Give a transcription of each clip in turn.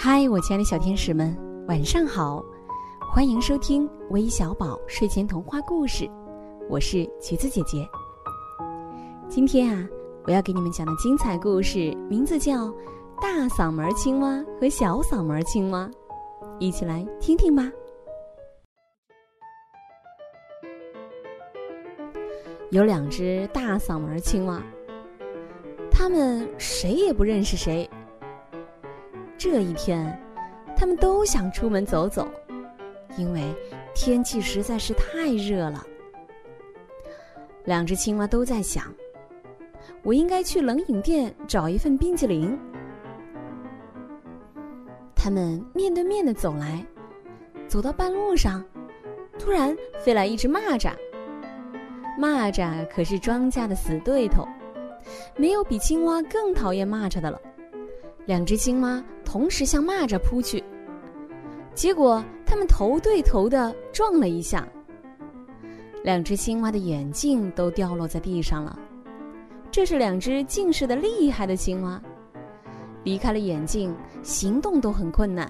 嗨，我亲爱的小天使们，晚上好！欢迎收听微小宝睡前童话故事，我是橘子姐姐。今天啊，我要给你们讲的精彩故事名字叫《大嗓门青蛙和小嗓门青蛙》，一起来听听吧。有两只大嗓门青蛙，它们谁也不认识谁。这一天，他们都想出门走走，因为天气实在是太热了。两只青蛙都在想，我应该去冷饮店找一份冰淇淋。他们面对面地走来，走到半路上，突然飞来一只蚂蚱。蚂蚱可是庄稼的死对头，没有比青蛙更讨厌蚂蚱的了。两只青蛙同时向蚂蚱扑去，结果它们头对头的撞了一下，两只青蛙的眼镜都掉落在地上了。这是两只近视的厉害的青蛙，离开了眼镜，行动都很困难。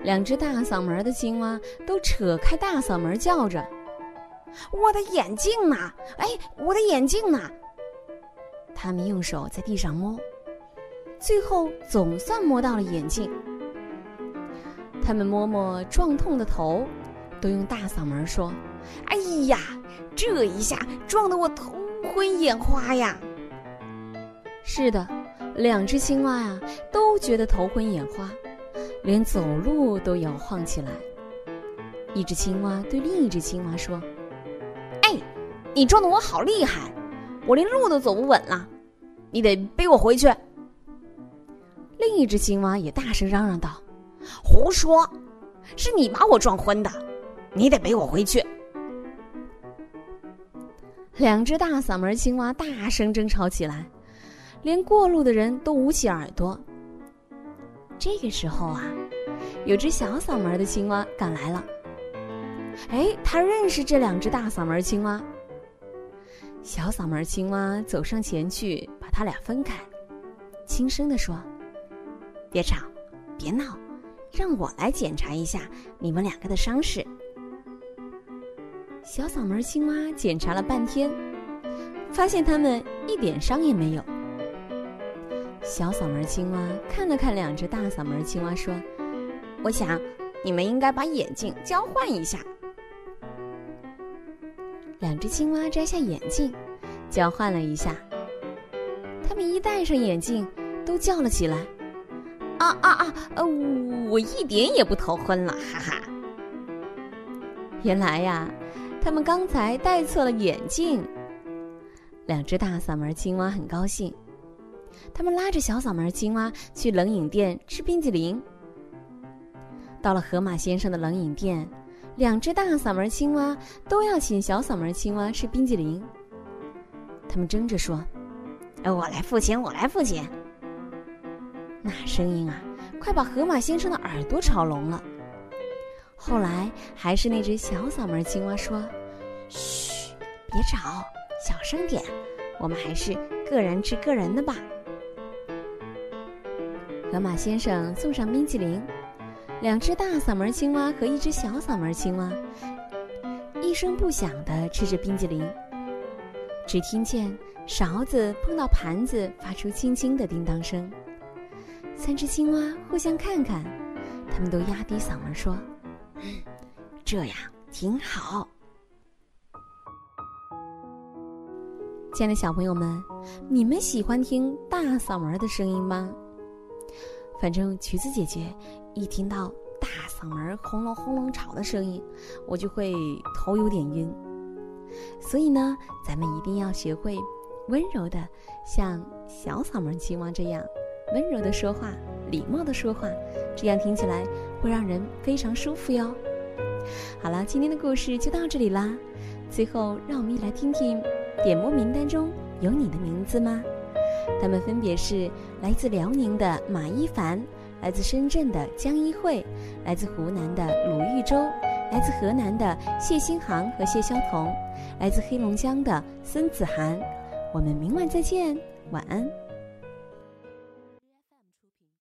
两只大嗓门的青蛙都扯开大嗓门叫着：“我的眼镜呢？哎，我的眼镜呢？”他们用手在地上摸。最后总算摸到了眼镜，他们摸摸撞痛的头，都用大嗓门说：“哎呀，这一下撞得我头昏眼花呀！”是的，两只青蛙啊都觉得头昏眼花，连走路都摇晃起来。一只青蛙对另一只青蛙说：“哎，你撞得我好厉害，我连路都走不稳了，你得背我回去。”另一只青蛙也大声嚷嚷道：“胡说，是你把我撞昏的，你得背我回去。”两只大嗓门青蛙大声争吵起来，连过路的人都捂起耳朵。这个时候啊，有只小嗓门的青蛙赶来了。哎，他认识这两只大嗓门青蛙。小嗓门青蛙走上前去，把他俩分开，轻声地说：“别吵，别闹，让我来检查一下你们两个的伤势。”小嗓门青蛙检查了半天，发现他们一点伤也没有。小嗓门青蛙看了看两只大嗓门青蛙，说：“我想，你们应该把眼镜交换一下。”两只青蛙摘下眼镜，交换了一下。他们一戴上眼镜，都叫了起来。我一点也不头昏了，哈哈！原来呀，他们刚才戴错了眼镜。两只大嗓门青蛙很高兴，他们拉着小嗓门青蛙去冷饮店吃冰淇淋。到了河马先生的冷饮店，两只大嗓门青蛙都要请小嗓门青蛙吃冰淇淋。他们争着说：“我来付钱，我来付钱。”那声音啊，快把河马先生的耳朵吵聋了。后来还是那只小嗓门青蛙说：“嘘，别吵，小声点，我们还是个人吃个人的吧。”河马先生送上冰淇淋，两只大嗓门青蛙和一只小嗓门青蛙一声不响地吃着冰淇淋，只听见勺子碰到盘子发出轻轻的叮当声。三只青蛙互相看看，他们都压低嗓门说：“这样挺好。”亲爱的小朋友们，你们喜欢听大嗓门的声音吗？反正橘子姐姐一听到大嗓门轰隆轰隆吵的声音，我就会头有点晕。所以呢，咱们一定要学会温柔的，像小嗓门青蛙这样。温柔的说话，礼貌的说话，这样听起来会让人非常舒服哟。好了，今天的故事就到这里啦。最后，让我们一起来听听点播名单中有你的名字吗？他们分别是来自辽宁的马一凡，来自深圳的江一慧，来自湖南的鲁玉洲，来自河南的谢新航和谢潇彤，来自黑龙江的孙子涵。我们明晚再见，晚安。